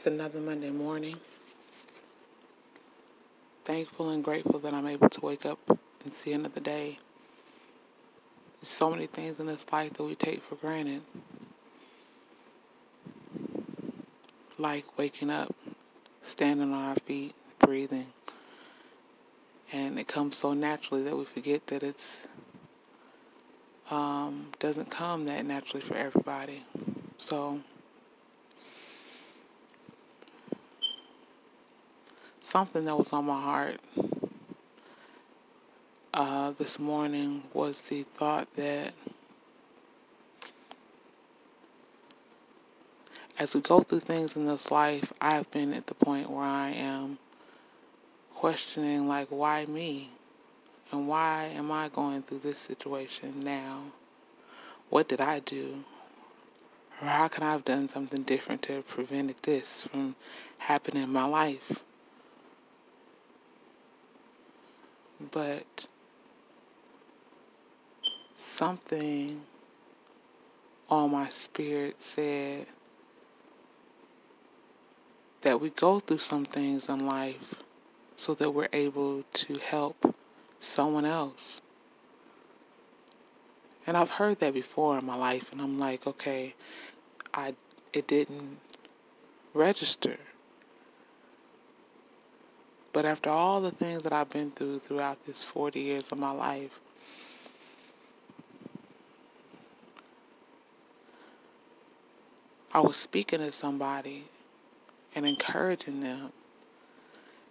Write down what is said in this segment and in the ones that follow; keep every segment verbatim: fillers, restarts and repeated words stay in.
It's another Monday morning. Thankful and grateful that I'm able to wake up and see another day. There's so many things in this life that we take for granted. Like waking up, standing on our feet, breathing. And it comes so naturally that we forget that it's um, doesn't come that naturally for everybody. So something that was on my heart uh, this morning was the thought that as we go through things in this life, I've been at the point where I am questioning, like, why me? And why am I going through this situation now? What did I do? Or how could I have done something different to have prevented this from happening in my life? But something on my spirit said that we go through some things in life so that we're able to help someone else. And I've heard that before in my life, and I'm like, okay, I it didn't register. But after all the things that I've been through throughout this forty years of my life, I was speaking to somebody and encouraging them.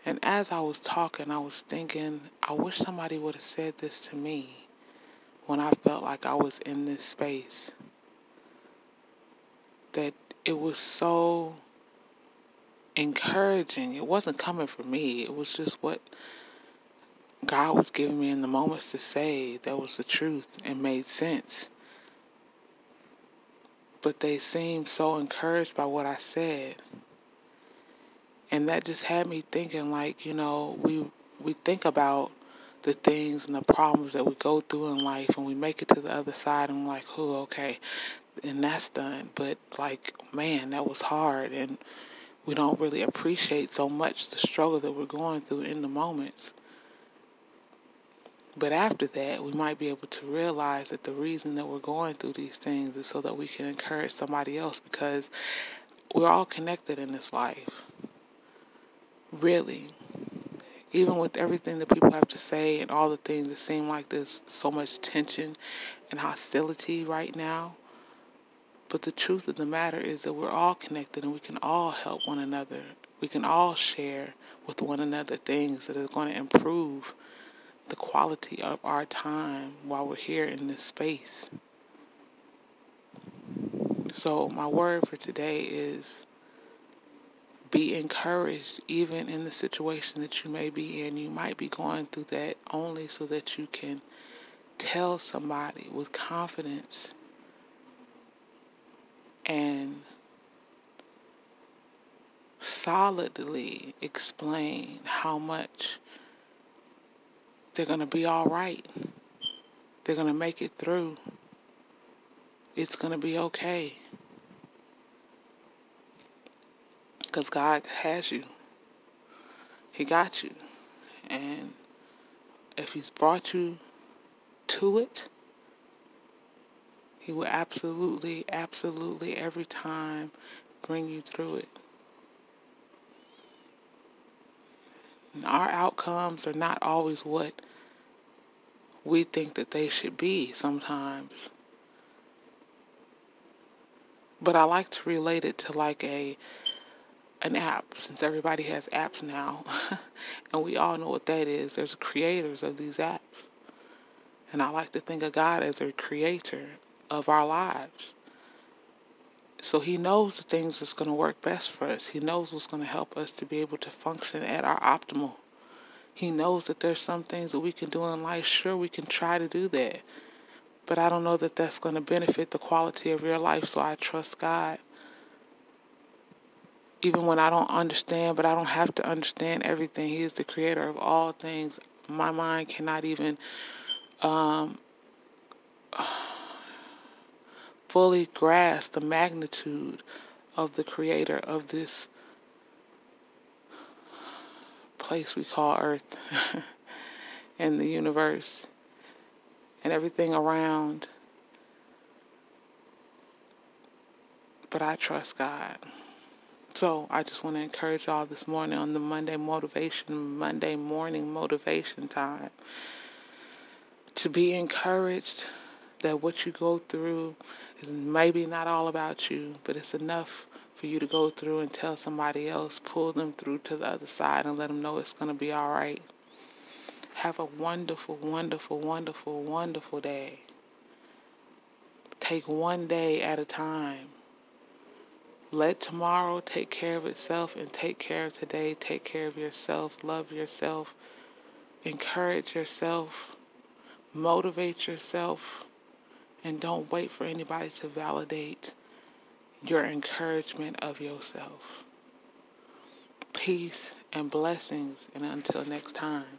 And as I was talking, I was thinking, I wish somebody would have said this to me when I felt like I was in this space. That it was so encouraging. It wasn't coming from me. It was just what God was giving me in the moments to say that was the truth and made sense. But they seemed so encouraged by what I said. And that just had me thinking, like, you know, we we think about the things and the problems that we go through in life, and we make it to the other side and we're like, oh, okay, and that's done. But, like, man, that was hard, and we don't really appreciate so much the struggle that we're going through in the moments. But after that, we might be able to realize that the reason that we're going through these things is so that we can encourage somebody else, because we're all connected in this life. Really. Even with everything that people have to say and all the things that seem like there's so much tension and hostility right now, but the truth of the matter is that we're all connected and we can all help one another. We can all share with one another things that are going to improve the quality of our time while we're here in this space. So my word for today is be encouraged even in the situation that you may be in. You might be going through that only so that you can tell somebody with confidence and solidly explain how much they're going to be all right. They're going to make it through. It's going to be okay. Because God has you. He got you. And if He's brought you to it, He will absolutely, absolutely every time bring you through it. And our outcomes are not always what we think that they should be sometimes. But I like to relate it to like a an app, since everybody has apps now. And we all know what that is. There's creators of these apps. And I like to think of God as a creator of our lives. So He knows the things that's going to work best for us. He knows what's going to help us to be able to function at our optimal. He knows that there's some things that we can do in life. Sure, we can try to do that. But I don't know that that's going to benefit the quality of your life, so I trust God. Even when I don't understand, but I don't have to understand everything. He is the creator of all things. My mind cannot even um, fully grasp the magnitude of the creator of this place we call Earth and the universe and everything around. But I trust God. So I just want to encourage y'all this morning on the Monday motivation, Monday morning motivation time, to be encouraged that what you go through is maybe not all about you, but it's enough for you to go through and tell somebody else, pull them through to the other side and let them know it's going to be all right. Have a wonderful, wonderful, wonderful, wonderful day. Take one day at a time. Let tomorrow take care of itself and take care of today. Take care of yourself. Love yourself. Encourage yourself. Motivate yourself. And don't wait for anybody to validate your encouragement of yourself. Peace and blessings. And until next time.